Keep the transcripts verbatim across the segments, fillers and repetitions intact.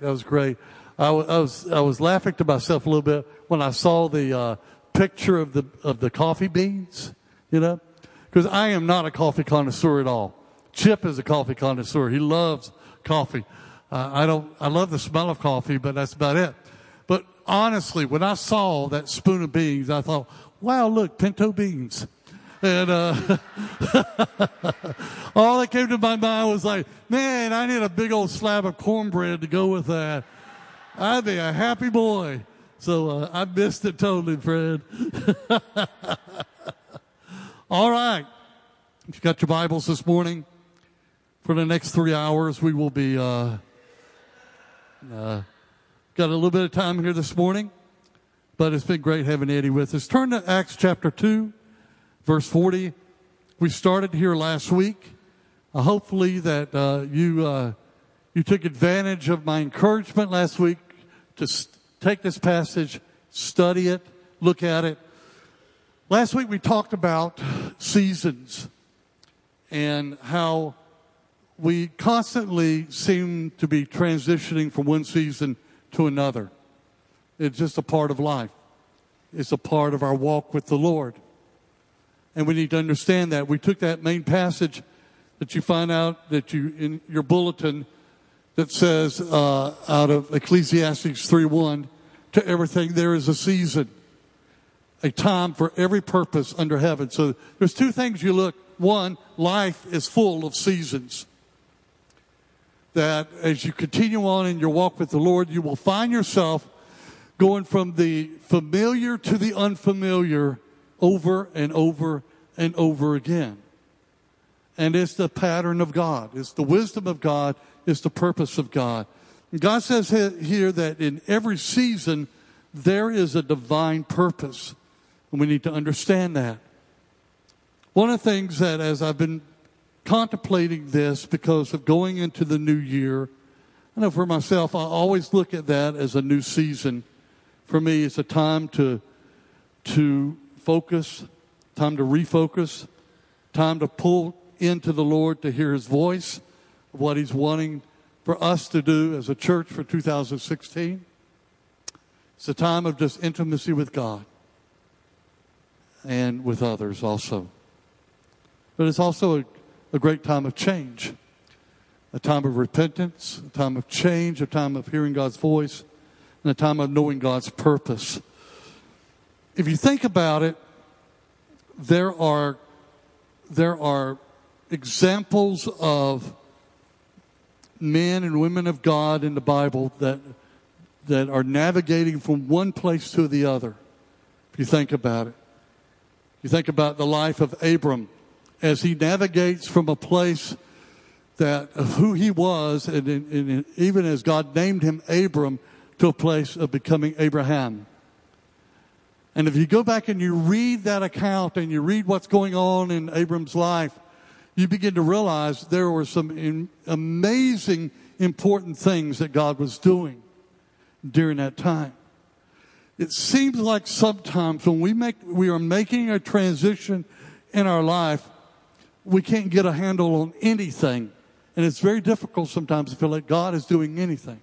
That was great. I was I was laughing to myself a little bit when I saw the uh, picture of the of the coffee beans, you know, because I am not a coffee connoisseur at all. Chip is a coffee connoisseur. He loves coffee. Uh, I don't. I love the smell of coffee, but that's about it. But honestly, when I saw that spoon of beans, I thought, "Wow, look, pinto beans." And uh, all that came to my mind was like, "Man, I need a big old slab of cornbread to go with that. I'd be a happy boy." So uh, I missed it totally, Fred. All right. If you got your Bibles this morning, for the next three hours, we will be, uh, uh, got a little bit of time here this morning, but it's been great having Eddie with us. Turn to Acts chapter two, verse forty. We started here last week. Uh, hopefully that uh, you uh, you took advantage of my encouragement last week to st- take this passage, study it, look at it. Last week we talked about seasons and how we constantly seem to be transitioning from one season to another. It's just a part of life. It's a part of our walk with the Lord. And we need to understand that. We took that main passage that you find out that you in your bulletin that says uh, out of Ecclesiastes three one, to everything there is a season, a time for every purpose under heaven. So there's two things you look. One, life is full of seasons. That as you continue on in your walk with the Lord, you will find yourself going from the familiar to the unfamiliar over and over and over again. And it's the pattern of God. It's the wisdom of God. It's the purpose of God. And God says here that in every season, there is a divine purpose. And we need to understand that. One of the things that as I've been contemplating this because of going into the new year, I know for myself, I always look at that as a new season. For me, it's a time to, to focus, time to refocus, time to pull into the Lord to hear his voice, what he's wanting for us to do as a church for two thousand sixteen. It's a time of just intimacy with God and with others also. But it's also a, a great time of change, a time of repentance, a time of change, a time of hearing God's voice, and a time of knowing God's purpose. If you think about it, there are, there are examples of men and women of God in the Bible that that are navigating from one place to the other, if you think about it. You think about the life of Abram as he navigates from a place that of who he was, and, and, and even as God named him Abram, to a place of becoming Abraham. And if you go back and you read that account and you read what's going on in Abram's life, you begin to realize there were some in, amazing, important things that God was doing during that time. It seems like sometimes when we make we are making a transition in our life, we can't get a handle on anything. And it's very difficult sometimes to feel like God is doing anything.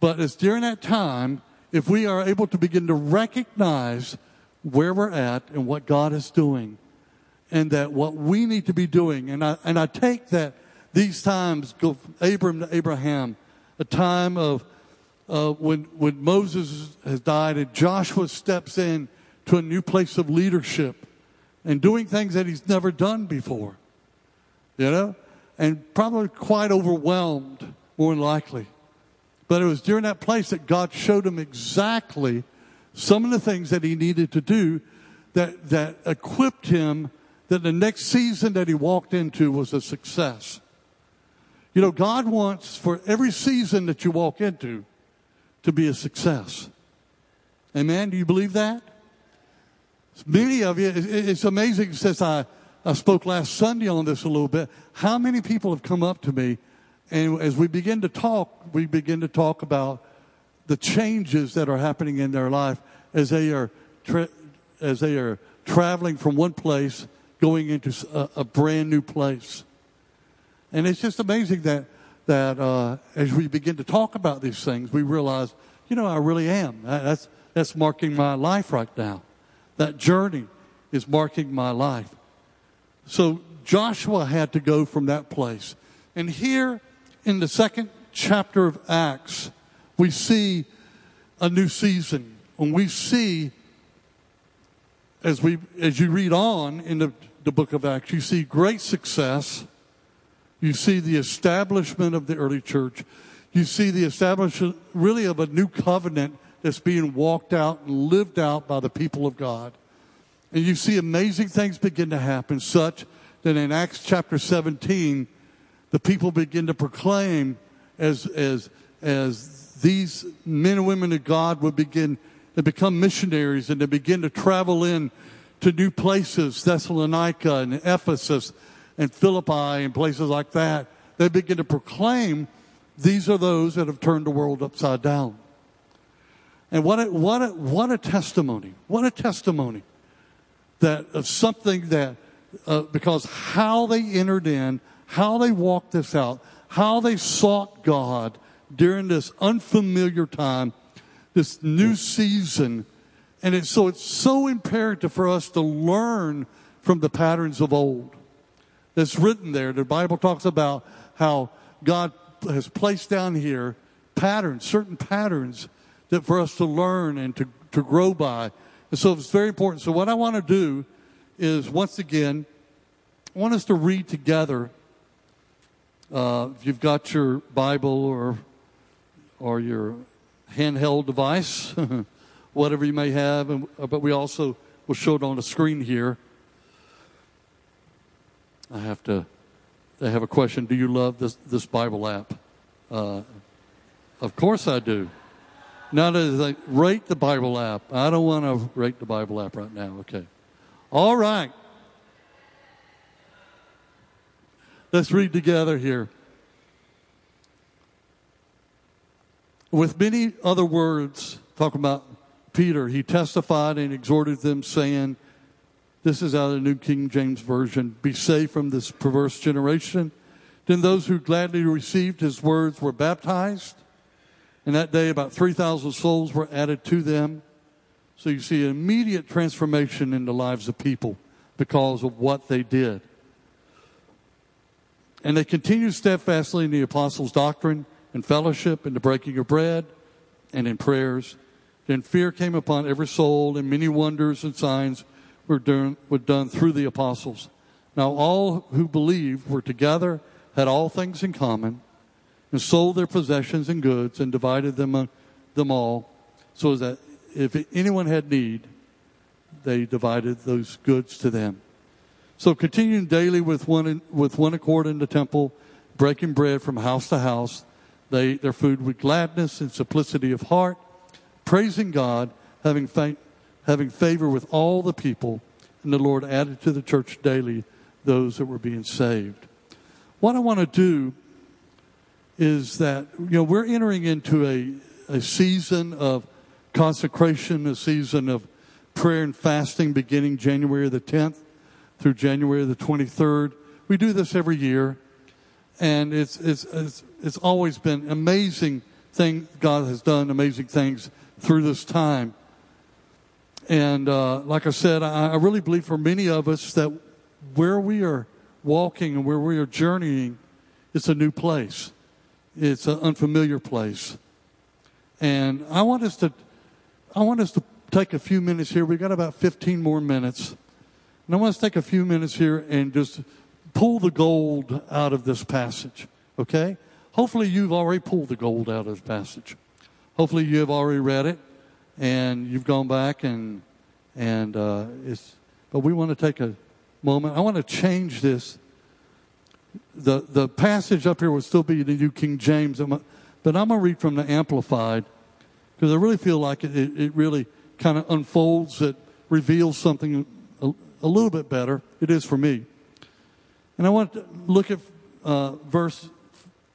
But it's during that time, if we are able to begin to recognize where we're at and what God is doing, and that what we need to be doing, and I and I take that these times go from Abram to Abraham, a time of uh, when when Moses has died and Joshua steps in to a new place of leadership and doing things that he's never done before, you know, and probably quite overwhelmed, more than likely. But it was during that place that God showed him exactly some of the things that he needed to do that that equipped him, that the next season that he walked into was a success. You know, God wants for every season that you walk into to be a success. Amen? Do you believe that? Many of you, it's amazing since I, I spoke last Sunday on this a little bit, how many people have come up to me, and as we begin to talk, we begin to talk about the changes that are happening in their life as they are tra- as they are traveling from one place going into a, a brand new place. And it's just amazing that that uh, as we begin to talk about these things, we realize, you know, I really am. That's that's marking my life right now. That journey is marking my life. So Joshua had to go from that place. And here in the second chapter of Acts, we see a new season. And we see, as we as you read on in the, the book of Acts, you see great success. You see the establishment of the early church. You see the establishment, really, of a new covenant that's being walked out and lived out by the people of God. And you see amazing things begin to happen, such that in Acts chapter seventeen, the people begin to proclaim as as as these men and women of God would begin to become missionaries and to begin to travel in to new places, Thessalonica and Ephesus and Philippi and places like that. They begin to proclaim, these are those that have turned the world upside down. And what a, what a, what a testimony. What a testimony that of something that, uh, because how they entered in, how they walked this out, how they sought God during this unfamiliar time, this new season. And it's, so it's so imperative for us to learn from the patterns of old. That's written there. The Bible talks about how God has placed down here patterns, certain patterns that for us to learn and to, to grow by. And so it's very important. So what I want to do is, once again, I want us to read together. Uh, if you've got your Bible or or your handheld device, whatever you may have, and, but we also will show it on the screen here. I have to, I have a question. Do you love this, this Bible app? Uh, of course I do. Not as I rate the Bible app. I don't want to rate the Bible app right now. Okay. All right. Let's read together here. With many other words, talking about Peter, he testified and exhorted them, saying, this is out of the New King James Version, be saved from this perverse generation. Then those who gladly received his words were baptized. And that day, about three thousand souls were added to them. So you see an immediate transformation in the lives of people because of what they did. And they continued steadfastly in the apostles' doctrine and fellowship, in the breaking of bread, and in prayers. Then fear came upon every soul, and many wonders and signs were done, were done through the apostles. Now all who believed were together, had all things in common, and sold their possessions and goods, and divided them them all, so that if anyone had need, they divided those goods to them. So continuing daily with one with one accord in the temple, breaking bread from house to house, they ate their food with gladness and simplicity of heart, praising God, having fa- having favor with all the people, and the Lord added to the church daily those that were being saved. What I want to do is that, you know, we're entering into a, a season of consecration, a season of prayer and fasting beginning January the tenth through January the twenty-third. We do this every year, and it's it's it's, it's always been amazing thing. God has done amazing things through this time. And uh, like I said, I, I really believe for many of us that where we are walking and where we are journeying, it's a new place. It's an unfamiliar place. And I want us to I want us to take a few minutes here. We've got about fifteen more minutes. And I want us to take a few minutes here and just pull the gold out of this passage, okay? Hopefully you've already pulled the gold out of this passage. Hopefully you have already read it and you've gone back and and uh, it's but we want to take a moment. I want to change this. The the passage up here will still be the New King James, but I'm going to read from the Amplified because I really feel like it, it, it really kind of unfolds, it reveals something a, a little bit better. It is for me. And I want to look at uh, verse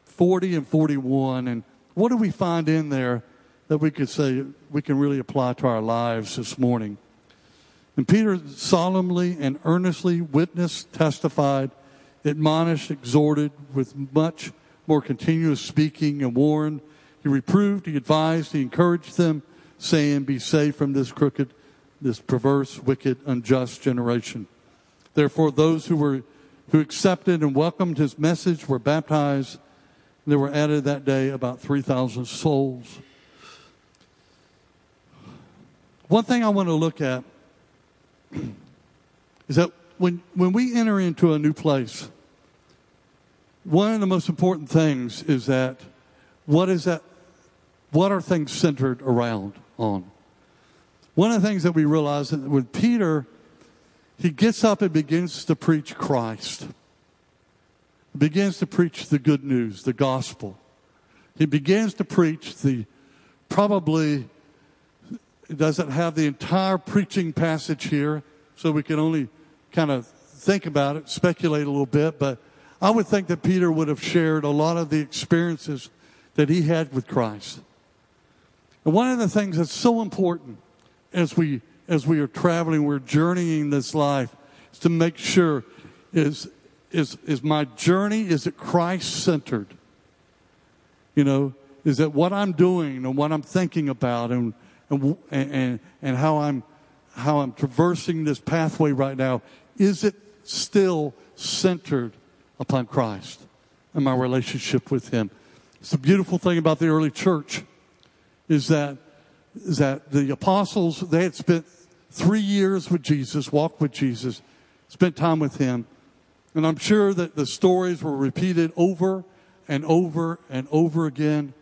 forty and forty-one, and what do we find in there that we could say we can really apply to our lives this morning? And Peter solemnly and earnestly witnessed, testified, admonished, exhorted with much more continuous speaking and warned. He reproved, he advised, he encouraged them, saying, be saved from this crooked, this perverse, wicked, unjust generation. Therefore, those who were who accepted and welcomed his message were baptized. And there were added that day about three thousand souls. One thing I want to look at is that when, when we enter into a new place, one of the most important things is that what is that? What are things centered around on? One of the things that we realize that with Peter, he gets up and begins to preach Christ. He begins to preach the good news, the gospel. He begins to preach the probably doesn't have the entire preaching passage here, so we can only kind of think about it, speculate a little bit, but I would think that Peter would have shared a lot of the experiences that he had with Christ. And one of the things that's so important as we as we are traveling, we're journeying this life, is to make sure is is is my journey, is it Christ-centered? You know, is that what I'm doing and what I'm thinking about and and and, and how I'm how I'm traversing this pathway right now, is it still centered upon Christ and my relationship with him? It's the beautiful thing about the early church is that is that the apostles, they had spent three years with Jesus, walked with Jesus, spent time with him. And I'm sure that the stories were repeated over and over and over again.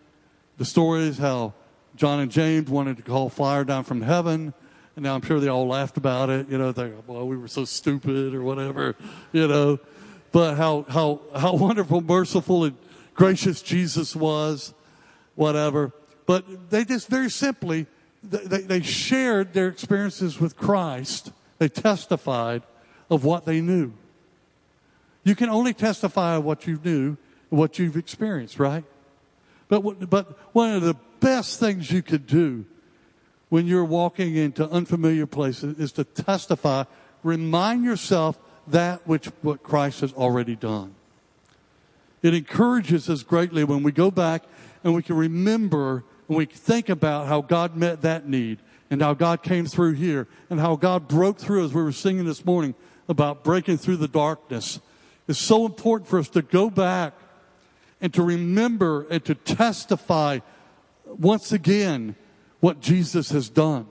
The stories how John and James wanted to call fire down from heaven. And now I'm sure they all laughed about it. You know, they well, we were so stupid or whatever, you know. But how how how wonderful, merciful, and gracious Jesus was, whatever. But they just very simply, they, they shared their experiences with Christ. They testified of what they knew. You can only testify of what you knew, what you've experienced, right? But but one of the best things you could do when you're walking into unfamiliar places is to testify, remind yourself that which what Christ has already done. It encourages us greatly when we go back and we can remember and we think about how God met that need and how God came through here and how God broke through, as we were singing this morning about breaking through the darkness. It's so important for us to go back and to remember and to testify once again what Jesus has done.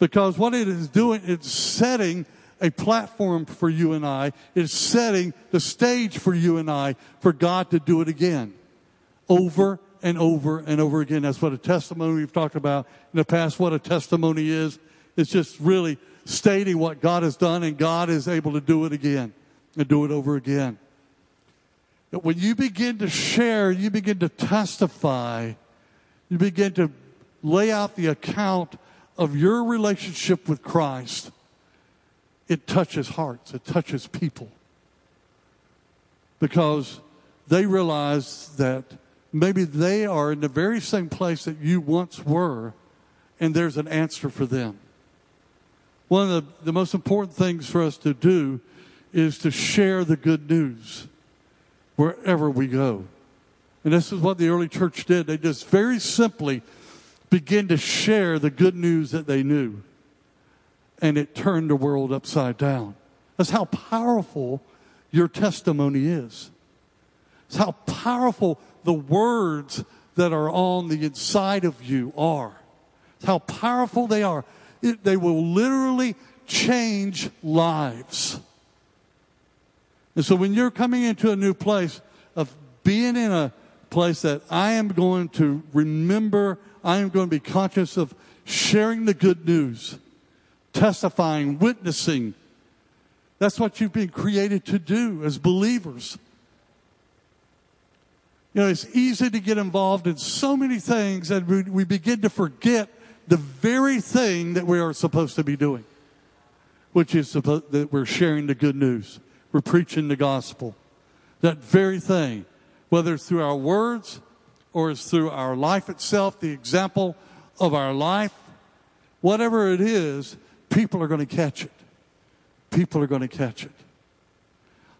Because what it is doing, it's setting a platform for you and I, is setting the stage for you and I for God to do it again, over and over and over again. That's what a testimony we've talked about in the past, what a testimony is. It's just really stating what God has done, and God is able to do it again and do it over again. But when you begin to share, you begin to testify, you begin to lay out the account of your relationship with Christ, it touches hearts. It touches people. Because they realize that maybe they are in the very same place that you once were, and there's an answer for them. One of the, the most important things for us to do is to share the good news wherever we go. And this is what the early church did. They just very simply began to share the good news that they knew. And it turned the world upside down. That's how powerful your testimony is. It's how powerful the words that are on the inside of you are. It's how powerful they are. It, they will literally change lives. And so when you're coming into a new place of being in a place that I am going to remember, I am going to be conscious of sharing the good news, testifying, witnessing. That's what you've been created to do as believers. You know, it's easy to get involved in so many things that we, we begin to forget the very thing that we are supposed to be doing, which is supposed, that we're sharing the good news. We're preaching the gospel. That very thing, whether it's through our words or it's through our life itself, the example of our life, whatever it is, people are going to catch it. People are going to catch it.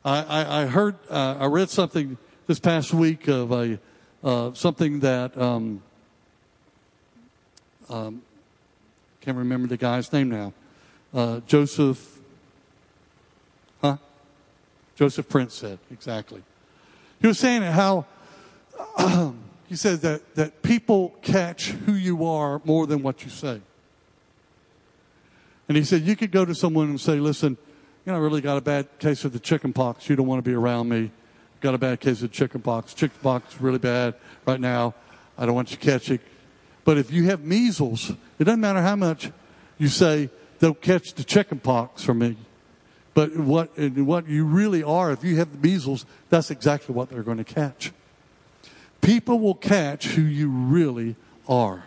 I, I, I heard, uh, I read something this past week of a uh, something that um, um, can't remember the guy's name now. Uh, Joseph, huh? Joseph Prince said exactly. He was saying how um, he says that that people catch who you are more than what you say. And he said you could go to someone and say, "Listen, you know, I really got a bad case of the chicken pox. You don't want to be around me. Got a bad case of chicken pox. Chicken pox is really bad right now. I don't want you to catch it." But if you have measles, it doesn't matter how much you say they'll catch the chicken pox from me. But what what you really are, if you have the measles, that's exactly what they're going to catch. People will catch who you really are.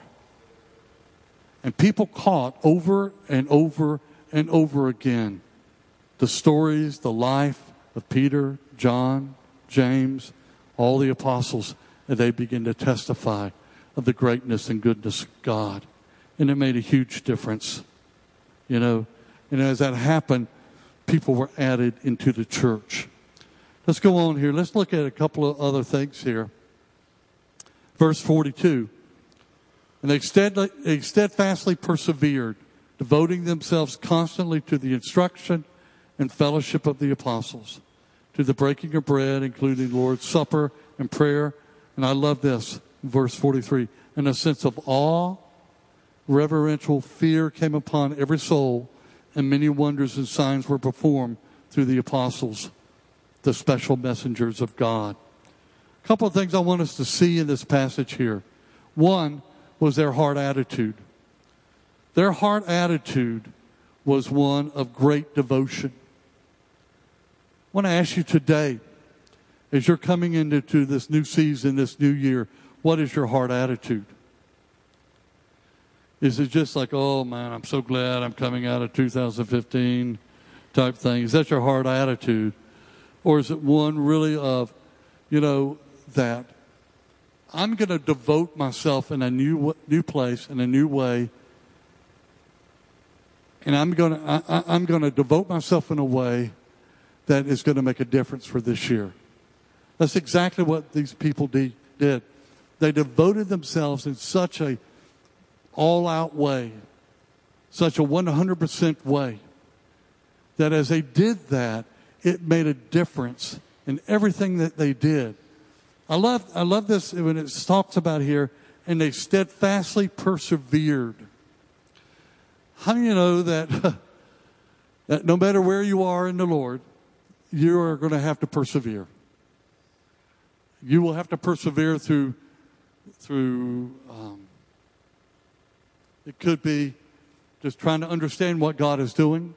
And people caught over and over and over again. The stories, the life of Peter, John, James, all the apostles, and they begin to testify of the greatness and goodness of God. And it made a huge difference. You know, and as that happened, people were added into the church. Let's go on here. Let's look at a couple of other things here. Verse forty-two. And they steadfastly persevered, devoting themselves constantly to the instruction and fellowship of the apostles, to the breaking of bread, including Lord's Supper and prayer. And I love this, verse forty-three. And a sense of awe, reverential fear came upon every soul, and many wonders and signs were performed through the apostles, the special messengers of God. A couple of things I want us to see in this passage here. One was their heart attitude. Their heart attitude was one of great devotion. I want to ask you today, as you're coming into this new season, this new year, what is your heart attitude? Is it just like, oh man, I'm so glad I'm coming out of two thousand fifteen type thing? Is that your heart attitude? Or is it one really of, you know, that I'm going to devote myself in a new new place, in a new way, and I'm going to I, I'm going to devote myself in a way that is going to make a difference for this year. That's exactly what these people de- did. They devoted themselves in such a all-out way, such a one hundred percent way, that as they did that, it made a difference in everything that they did. I love I love this when it talks about here, and they steadfastly persevered. How do you know that, that no matter where you are in the Lord, you are going to have to persevere. You will have to persevere through, through. Um, it could be just trying to understand what God is doing.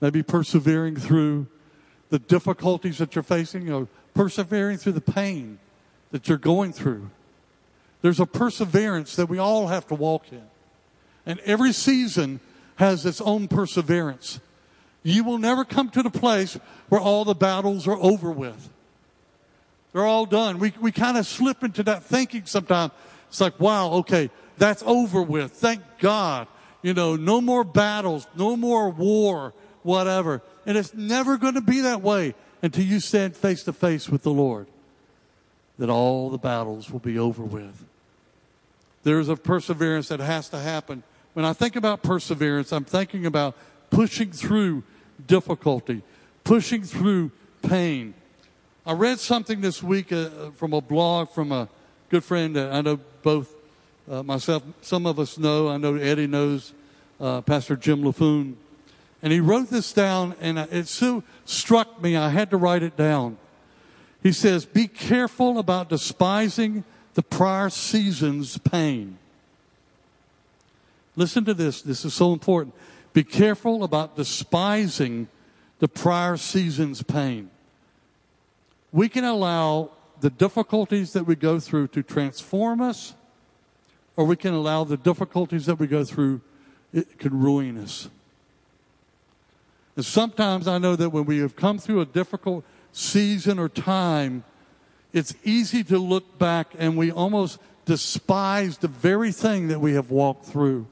Maybe persevering through the difficulties that you're facing, or persevering through the pain that you're going through. There's a perseverance that we all have to walk in. And every season has its own perseverance. You will never come to the place where all the battles are over with. They're all done. We we kind of slip into that thinking sometimes. It's like, wow, okay, that's over with. Thank God. You know, no more battles, no more war, whatever. And it's never going to be that way until you stand face to face with the Lord, that all the battles will be over with. There's a perseverance that has to happen. When I think about perseverance, I'm thinking about pushing through difficulty, pushing through pain. I read something this week uh, from a blog from a good friend that I know both uh, myself, some of us know. I know Eddie knows uh, Pastor Jim Lafoon. And he wrote this down, and it so struck me, I had to write it down. He says, be careful about despising the prior season's pain. Listen to this. This is so important. Be careful about despising the prior season's pain. We can allow the difficulties that we go through to transform us, or we can allow the difficulties that we go through, it can ruin us. And sometimes I know that when we have come through a difficult season or time, it's easy to look back and we almost despise the very thing that we have walked through.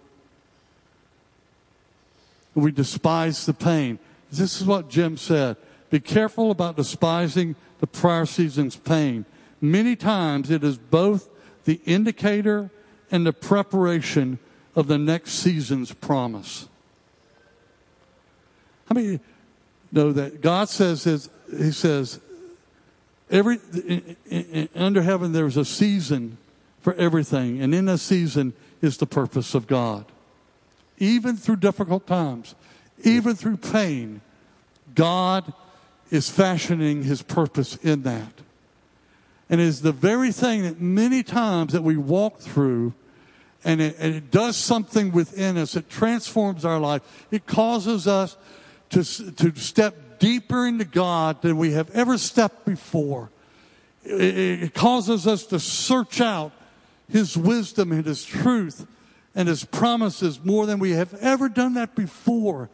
We despise the pain. This is what Jim said. Be careful about despising the prior season's pain. Many times it is both the indicator and the preparation of the next season's promise. I mean, know that God says, his, he says, every in, in, under heaven there's a season for everything. And in that season is the purpose of God. Even through difficult times, even through pain, God is fashioning his purpose in that. And is the very thing that many times that we walk through, and it, and it does something within us. It transforms our life. It causes us to, to step deeper into God than we have ever stepped before. It, it causes us to search out his wisdom and his truth and his promises more than we have ever done that before.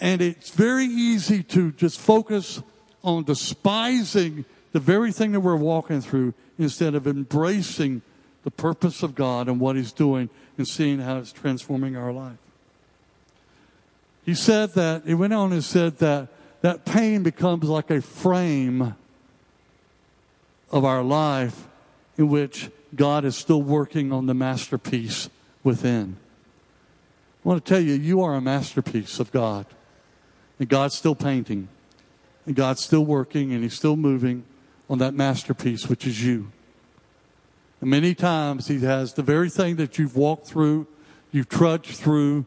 And it's very easy to just focus on despising the very thing that we're walking through instead of embracing the purpose of God and what he's doing and seeing how it's transforming our life. He said that, he went on and said that that pain becomes like a frame of our life in which God is still working on the masterpiece within. I want to tell you, you are a masterpiece of God. And God's still painting. And God's still working, and he's still moving on that masterpiece, which is you. And many times he has the very thing that you've walked through, you've trudged through,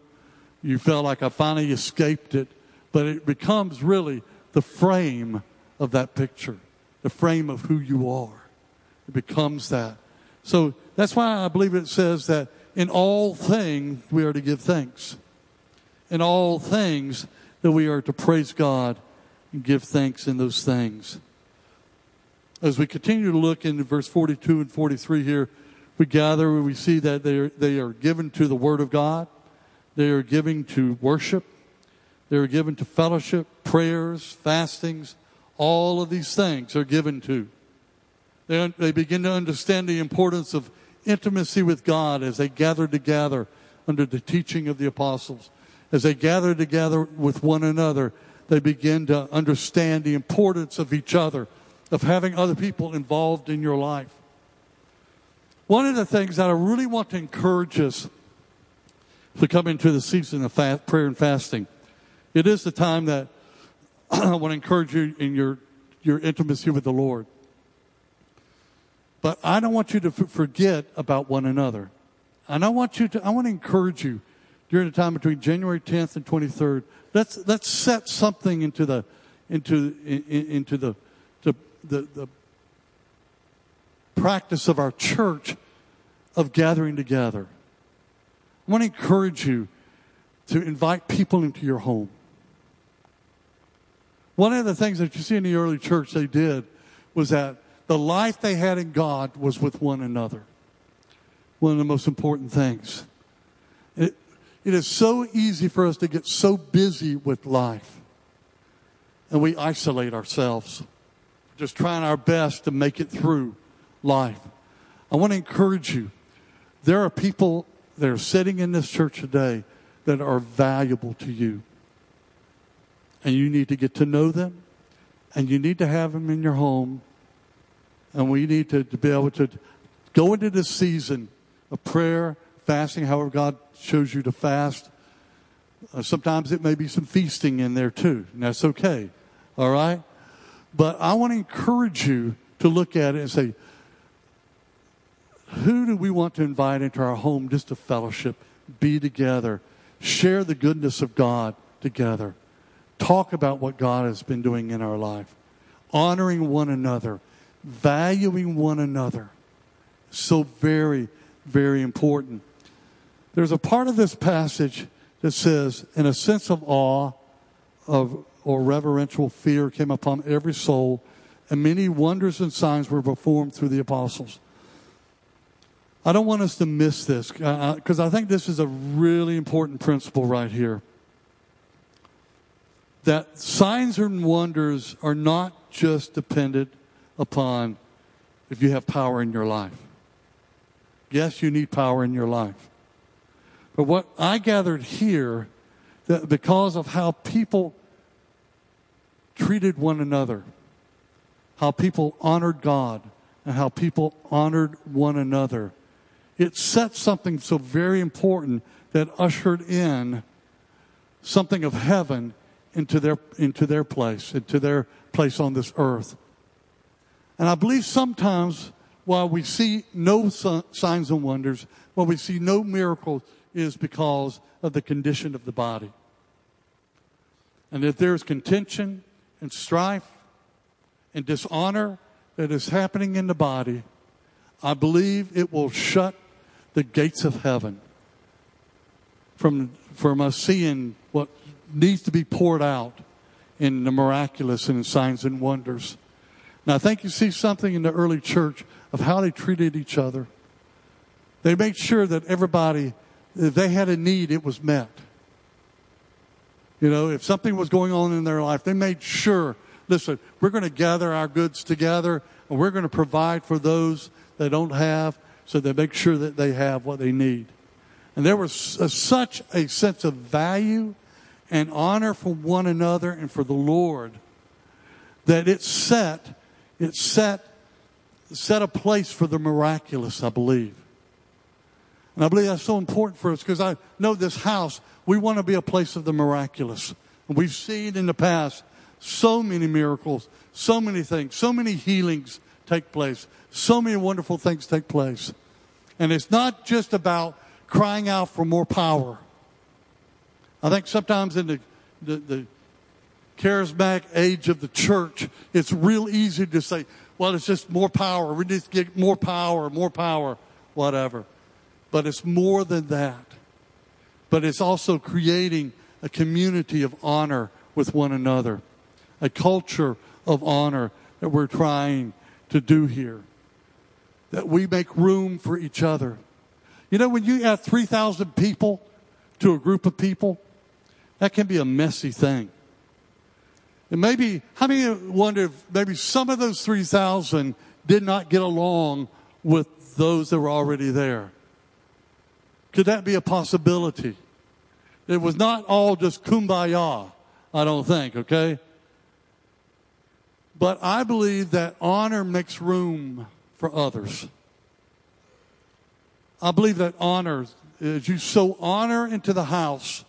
you felt like I finally escaped it, but it becomes really the frame of that picture, the frame of who you are. It becomes that. So that's why I believe it says that in all things we are to give thanks. In all things that we are to praise God and give thanks in those things. As we continue to look into verse forty-two and forty-three here, we gather and we see that they are, they are given to the Word of God. They are given to worship. They are given to fellowship, prayers, fastings. All of these things are given to. They, they begin to understand the importance of intimacy with God as they gather together under the teaching of the apostles. As they gather together with one another, they begin to understand the importance of each other, of having other people involved in your life. One of the things that I really want to encourage us to come into the season of fast, prayer and fasting. It is the time that I want to encourage you in your, your intimacy with the Lord. But I don't want you to f- forget about one another. And I want you to, I want to encourage you during the time between January tenth and twenty-third, let's, let's set something into the, into, in, into the, The, the practice of our church of gathering together. I want to encourage you to invite people into your home. One of the things that you see in the early church they did was that the life they had in God was with one another. One of the most important things. It, it is so easy for us to get so busy with life and we isolate ourselves. Just trying our best to make it through life. I want to encourage you. There are people that are sitting in this church today that are valuable to you. And you need to get to know them. And you need to have them in your home. And we need to, to be able to go into this season of prayer, fasting, however God shows you to fast. Uh, sometimes it may be some feasting in there too. And that's okay. All right? But I want to encourage you to look at it and say, who do we want to invite into our home just to fellowship, be together, share the goodness of God together, talk about what God has been doing in our life, honoring one another, valuing one another. So very, very important. There's a part of this passage that says, in a sense of awe of or reverential fear came upon every soul, and many wonders and signs were performed through the apostles. I don't want us to miss this, because uh, I think this is a really important principle right here. That signs and wonders are not just dependent upon if you have power in your life. Yes, you need power in your life. But what I gathered here, that because of how people treated one another, how people honored God and how people honored one another. It set something so very important that ushered in something of heaven into their into their place, into their place on this earth. And I believe sometimes while we see no signs and wonders, while we see no miracles, is because of the condition of the body. And if there's contention and strife and dishonor that is happening in the body, I believe it will shut the gates of heaven from, from us seeing what needs to be poured out in the miraculous and in signs and wonders. And I think you see something in the early church of how they treated each other. They made sure that everybody, if they had a need, it was met. You know, if something was going on in their life, they made sure, listen, we're going to gather our goods together and we're going to provide for those that don't have, so they make sure that they have what they need. And there was a, such a sense of value and honor for one another and for the Lord that it set, it set, set a place for the miraculous, I believe. And I believe that's so important for us, because I know this house, we want to be a place of the miraculous. And we've seen in the past so many miracles, so many things, so many healings take place, so many wonderful things take place. And it's not just about crying out for more power. I think sometimes in the, the, the charismatic age of the church, it's real easy to say, well, it's just more power. We need to get more power, more power, whatever. But it's more than that. But it's also creating a community of honor with one another, a culture of honor that we're trying to do here, that we make room for each other. You know, when you add three thousand people to a group of people, that can be a messy thing. And maybe, how many wonder if maybe some of those three thousand did not get along with those that were already there? Could that be a possibility? It was not all just kumbaya, I don't think, okay? But I believe that honor makes room for others. I believe that honor, as you sow honor into the house,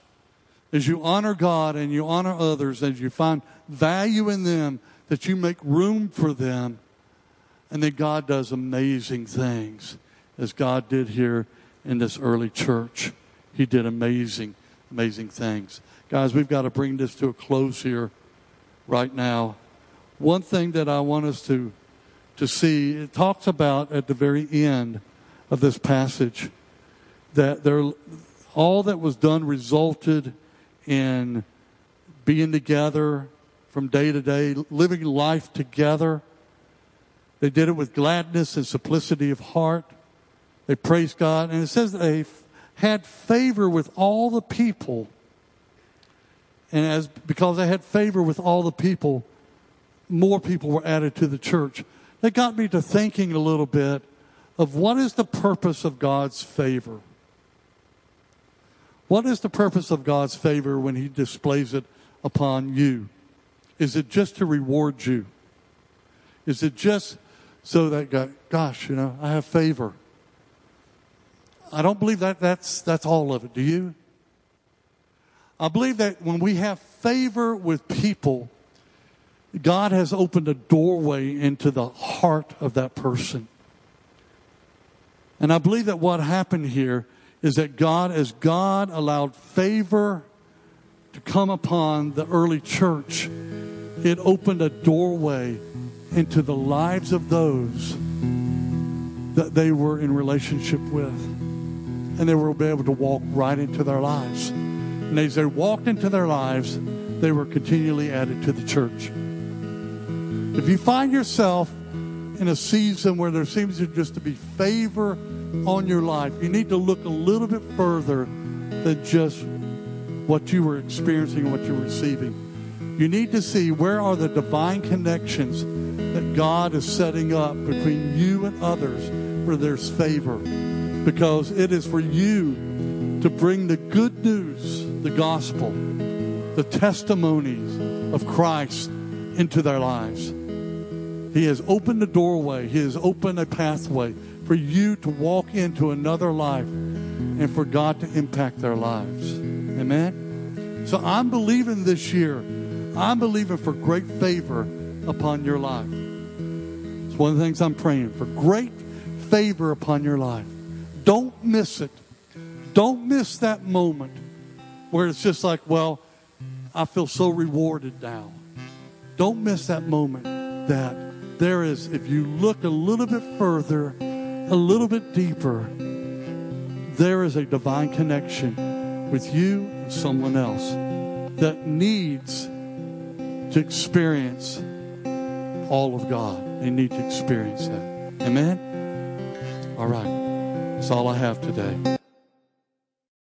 as you honor God and you honor others, as you find value in them, that you make room for them, and that God does amazing things, as God did here in this early church. He did amazing, amazing things. Guys, we've got to bring this to a close here right now. One thing that I want us to, to see, it talks about at the very end of this passage that there, all that was done resulted in being together from day to day, living life together. They did it with gladness and simplicity of heart. They praised God. And it says they had favor with all the people. And as because they had favor with all the people, more people were added to the church. That got me to thinking a little bit of what is the purpose of God's favor? What is the purpose of God's favor when he displays it upon you? Is it just to reward you? Is it just so that, God, gosh, you know, I have favor? I don't believe that that's that's all of it. Do you? I believe that when we have favor with people, God has opened a doorway into the heart of that person. And I believe that what happened here is that God, as God allowed favor to come upon the early church, it opened a doorway into the lives of those that they were in relationship with. And they were able to walk right into their lives. And as they walked into their lives, they were continually added to the church. If you find yourself in a season where there seems to just to be favor on your life, you need to look a little bit further than just what you were experiencing and what you're receiving. You need to see where are the divine connections that God is setting up between you and others where there's favor. Because it is for you to bring the good news, the gospel, the testimonies of Christ into their lives. He has opened a doorway. He has opened a pathway for you to walk into another life and for God to impact their lives. Amen? So I'm believing this year, I'm believing for great favor upon your life. It's one of the things I'm praying for, great favor upon your life. Don't miss it. Don't miss that moment where it's just like, well, I feel so rewarded now. Don't miss that moment that there is, if you look a little bit further, a little bit deeper, there is a divine connection with you and someone else that needs to experience all of God. They need to experience that. Amen? All right. That's all I have today.